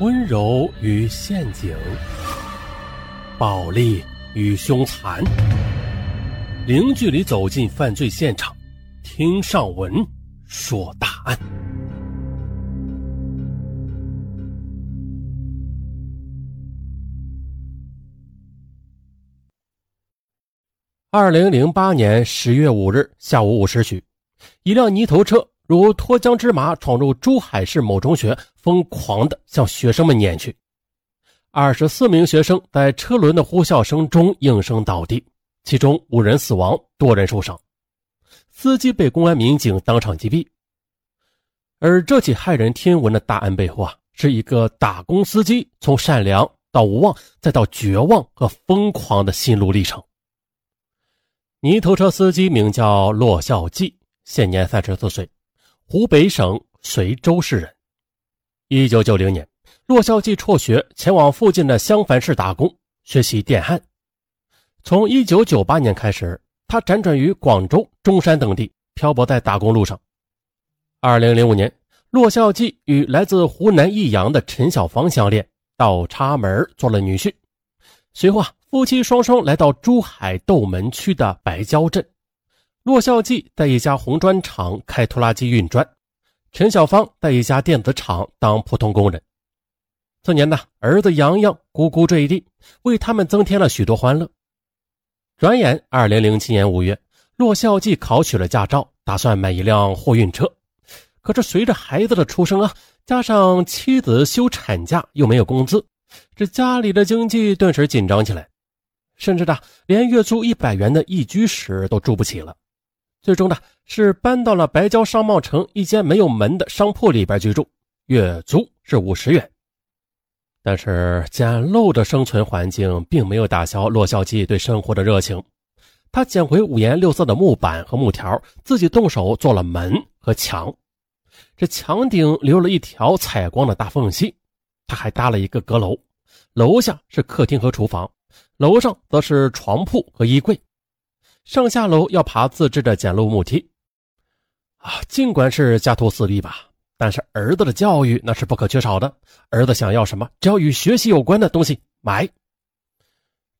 温柔与陷阱，暴力与凶残，零距离走进犯罪现场，听上文说大案。2008年10月5日下午5时许，一辆泥头车如脱缰之马闯入珠海市某中学，疯狂地向学生们撵去。24名学生在车轮的呼啸声中应声倒地，其中5人死亡，多人受伤。司机被公安民警当场击毙。而这起骇人听闻的大案背后，是一个打工司机从善良到无望再到绝望和疯狂的心路历程。泥头车司机名叫骆孝济，现年34岁。湖北省随州市人。1990年，骆孝济辍学前往附近的襄樊市打工，学习电焊。从1998年开始，他辗转于广州、中山等地，漂泊在打工路上。2005年，骆孝济与来自湖南益阳的陈小芳相恋，倒插门做了女婿。随后，夫妻双双来到珠海斗门区的白蕉镇。骆孝济在一家红砖厂开拖拉机运砖，陈小芳在一家电子厂当普通工人。次年呢，儿子洋洋、姑姑坠地，为他们增添了许多欢乐。转眼2007年5月，骆孝济考取了驾照，打算买一辆货运车。可是随着孩子的出生加上妻子休产假又没有工资，这家里的经济顿时紧张起来，甚至连月租100元的一居室都住不起了。最终是搬到了白蕉商贸城一间没有门的商铺里边居住，月租是50元。但是简陋的生存环境并没有打消骆孝济对生活的热情，他捡回五颜六色的木板和木条，自己动手做了门和墙。这墙顶留了一条采光的大缝隙，他还搭了一个阁楼，楼下是客厅和厨房，楼上则是床铺和衣柜。上下楼要爬自制的简陋木梯。尽管是家徒四壁吧，但是儿子的教育那是不可缺少的，儿子想要什么，只要与学习有关的东西买。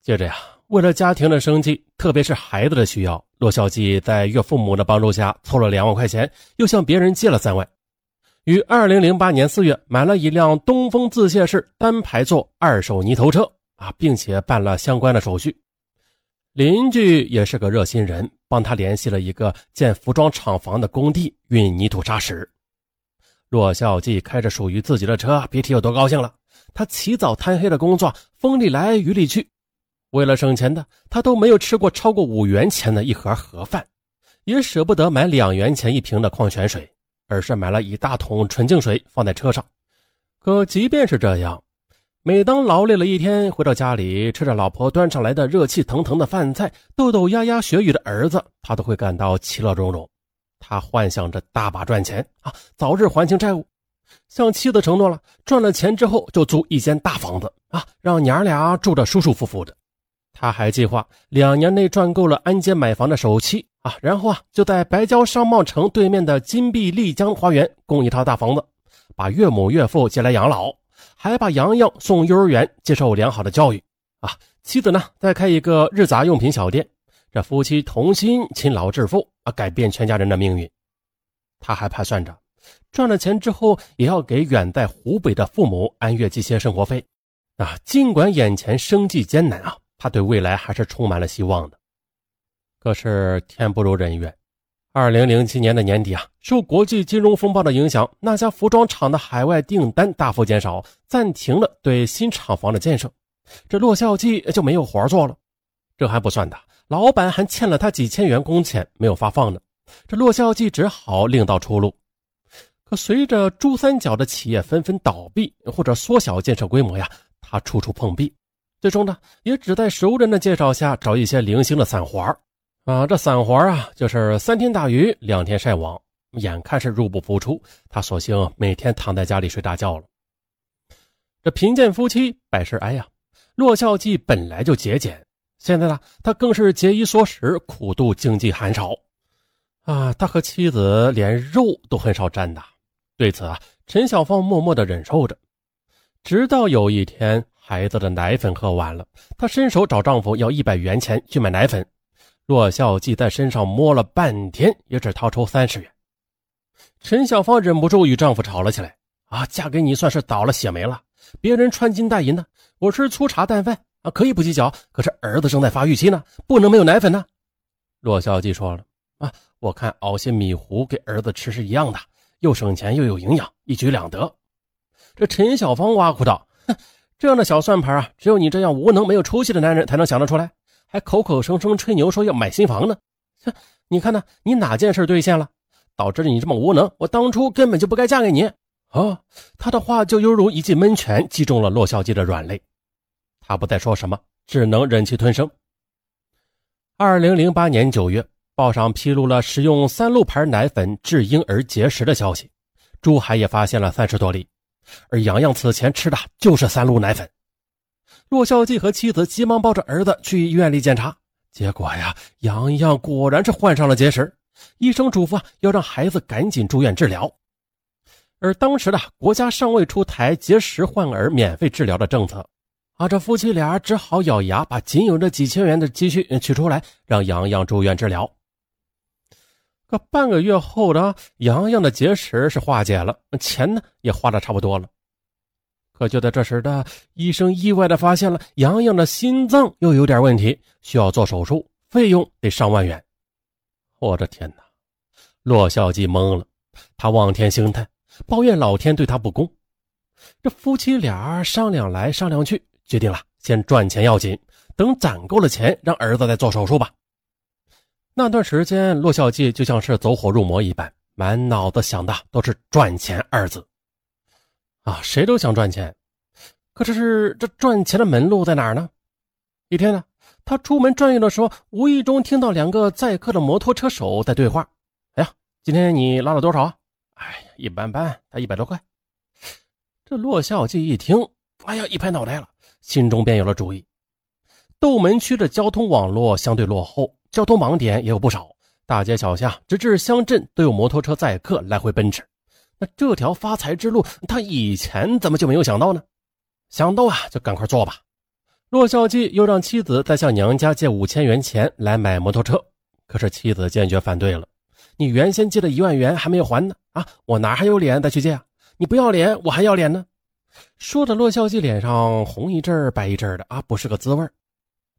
接着为了家庭的生计，特别是孩子的需要，骆孝济在岳父母的帮助下凑了2万块钱，又向别人借了3万，于2008年4月买了一辆东风自卸式单排座二手泥头车并且办了相关的手续。邻居也是个热心人，帮他联系了一个建服装厂房的工地运泥土砂石。骆孝济开着属于自己的车，别提有多高兴了。他起早贪黑的工作，风里来雨里去，为了省钱的他都没有吃过超过5元钱的一盒盒饭，也舍不得买2元钱一瓶的矿泉水，而是买了一大桶纯净水放在车上。可即便是这样，每当劳累了一天回到家里，吃着老婆端上来的热气腾腾的饭菜，豆豆牙牙学语的儿子，他都会感到其乐融融。他幻想着大把赚钱早日还清债务，向妻子承诺了，赚了钱之后就租一间大房子让娘俩住得舒舒服服的。他还计划2年内赚够了按揭买房的首期然后就在白蕉商贸城对面的金碧丽江花园供一套大房子，把岳母岳父接来养老，还把洋洋送幼儿园接受良好的教育妻子呢再开一个日杂用品小店，这夫妻同心勤劳致富改变全家人的命运。他还盘算着赚了钱之后也要给远在湖北的父母按月寄些生活费尽管眼前生计艰难他对未来还是充满了希望的。可是天不如人愿，2007年的年底受国际金融风暴的影响，那家服装厂的海外订单大幅减少，暂停了对新厂房的建设，这骆孝济就没有活做了。这还不算的，老板还欠了他几千元工钱没有发放呢，这骆孝济只好另到出路。可随着珠三角的企业纷纷倒闭或者缩小建设规模他处处碰壁，最终呢也只在熟人的介绍下找一些零星的散活这散活就是3天打鱼2天晒网，眼看是入不敷出，他索性每天躺在家里睡大觉了。这贫贱夫妻百事哀骆孝济本来就节俭，现在呢他更是节衣缩食，苦度经济寒潮他和妻子连肉都很少沾的。对此陈小芳默默地忍受着。直到有一天，孩子的奶粉喝完了，她伸手找丈夫要100元钱去买奶粉。骆孝季在身上摸了半天，也只掏出30元。陈小芳忍不住与丈夫吵了起来：“啊，嫁给你算是倒了血霉了！别人穿金戴银的，我吃粗茶淡饭啊，可以不计较。可是儿子正在发育期呢，不能没有奶粉呢。”骆孝季说了：“啊，我看熬些米糊给儿子吃是一样的，又省钱又有营养，一举两得。”这陈小芳挖苦道：“哼，这样的小算盘啊，只有你这样无能没有出息的男人才能想得出来。”还口口声声吹牛说要买新房呢，你看呢，你哪件事兑现了？导致你这么无能，我当初根本就不该嫁给你。哦，他的话就犹如一记闷拳，击中了骆孝季的软肋。他不再说什么，只能忍气吞声。2008年9月，报上披露了使用3鹿牌奶粉致婴儿结石的消息，珠海也发现了30多例，而洋洋此前吃的就是3鹿奶粉。骆孝季和妻子急忙抱着儿子去医院里检查，结果呀，洋洋果然是患上了结石，医生嘱咐要让孩子赶紧住院治疗。而当时的国家尚未出台结石患儿免费治疗的政策，这夫妻俩只好咬牙把仅有的几千元的积蓄取出来，让洋洋住院治疗。可半个月后呢，洋洋的结石是化解了，钱呢也花的差不多了。可就在这时的医生意外地发现了洋洋的心脏又有点问题，需要做手术，费用得上万元。我的天哪！骆孝季懵了，他望天兴叹，抱怨老天对他不公。这夫妻俩商量来商量去，决定了先赚钱要紧，等攒够了钱让儿子再做手术吧。那段时间，骆孝季就像是走火入魔一般，满脑子想的都是赚钱二字。谁都想赚钱，可是这赚钱的门路在哪儿呢？一天呢，他出门转悠的时候，无意中听到2个载客的摩托车手在对话。哎呀，今天你拉了多少啊？一般般，才100多块。这骆孝季一听，一拍脑袋了，心中便有了主意。斗门区的交通网络相对落后，交通盲点也有不少，大街小巷直至乡镇都有摩托车载客来回奔驰。那这条发财之路，他以前怎么就没有想到呢？想到就赶快做吧。骆孝季又让妻子再向娘家借5000元钱来买摩托车，可是妻子坚决反对了。你原先借的1万元还没有还呢，我哪还有脸再去借啊？你不要脸，我还要脸呢。说着，骆孝季脸上红一阵白一阵的，不是个滋味。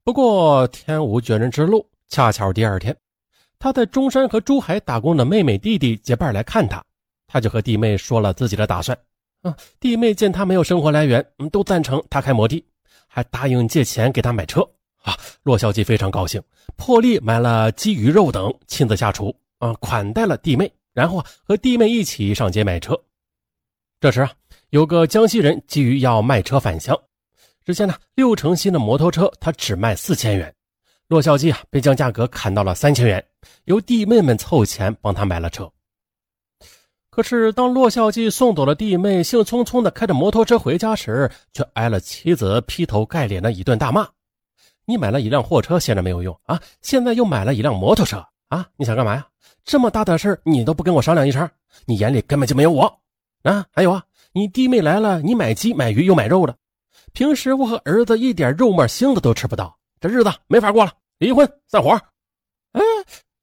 不过天无绝人之路，恰巧第二天，他在中山和珠海打工的妹妹弟弟结伴来看他。他就和弟妹说了自己的打算，弟妹见他没有生活来源，都赞成他开摩的，还答应借钱给他买车。骆孝季非常高兴，破例买了鸡鱼肉等，亲自下厨款待了弟妹，然后和弟妹一起上街买车。这时有个江西人急于要卖车返乡，之前呢6成新的摩托车他只卖4000元，骆孝季便将价格砍到了3000元，由弟妹们凑钱帮他买了车。可是当骆孝季送走了弟妹，兴匆匆地开着摩托车回家时，却挨了妻子劈头盖脸的一顿大骂。你买了一辆货车闲着没有用啊，现在又买了一辆摩托车啊，你想干嘛呀？这么大的事你都不跟我商量一声，你眼里根本就没有我啊！还有你弟妹来了，你买鸡买鱼又买肉的，平时我和儿子一点肉沫腥的都吃不到，这日子没法过了，离婚散伙。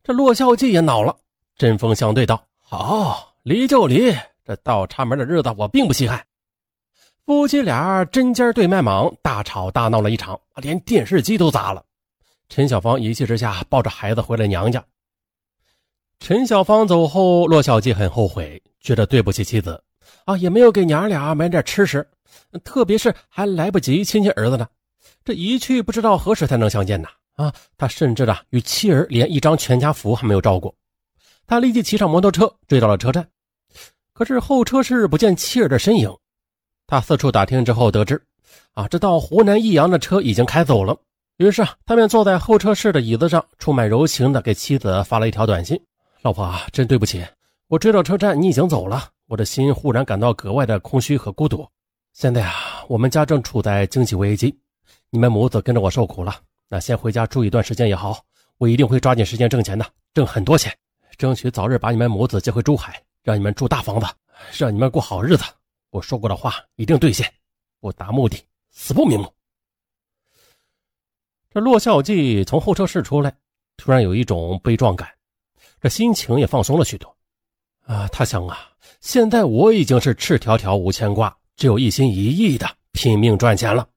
这骆孝季也恼了，针锋相对道：好，离就离，这倒插门的日子我并不稀罕。夫妻俩针尖对麦芒，大吵大闹了一场，连电视机都砸了。陈小芳一气之下抱着孩子回了娘家。陈小芳走后，骆孝季很后悔，觉得对不起妻子也没有给娘俩买点吃食，特别是还来不及亲亲儿子呢，这一去不知道何时才能相见呢。他甚至与妻儿连一张全家福还没有照过。他立即骑上摩托车追到了车站，可是候车室不见妻儿的身影。他四处打听之后得知，这到湖南益阳的车已经开走了。于是他便坐在候车室的椅子上，充满柔情的给妻子发了一条短信：老婆真对不起，我追到车站你已经走了，我的心忽然感到格外的空虚和孤独。现在我们家正处在经济危机，你们母子跟着我受苦了，那先回家住一段时间也好，我一定会抓紧时间挣钱的，挣很多钱，争取早日把你们母子接回珠海，让你们住大房子，让你们过好日子，我说过的话一定兑现。我达目的，死不瞑目。这骆孝济从候车室出来，突然有一种悲壮感，这心情也放松了许多。啊，他想啊，现在我已经是赤条条无牵挂，只有一心一意的拼命赚钱了。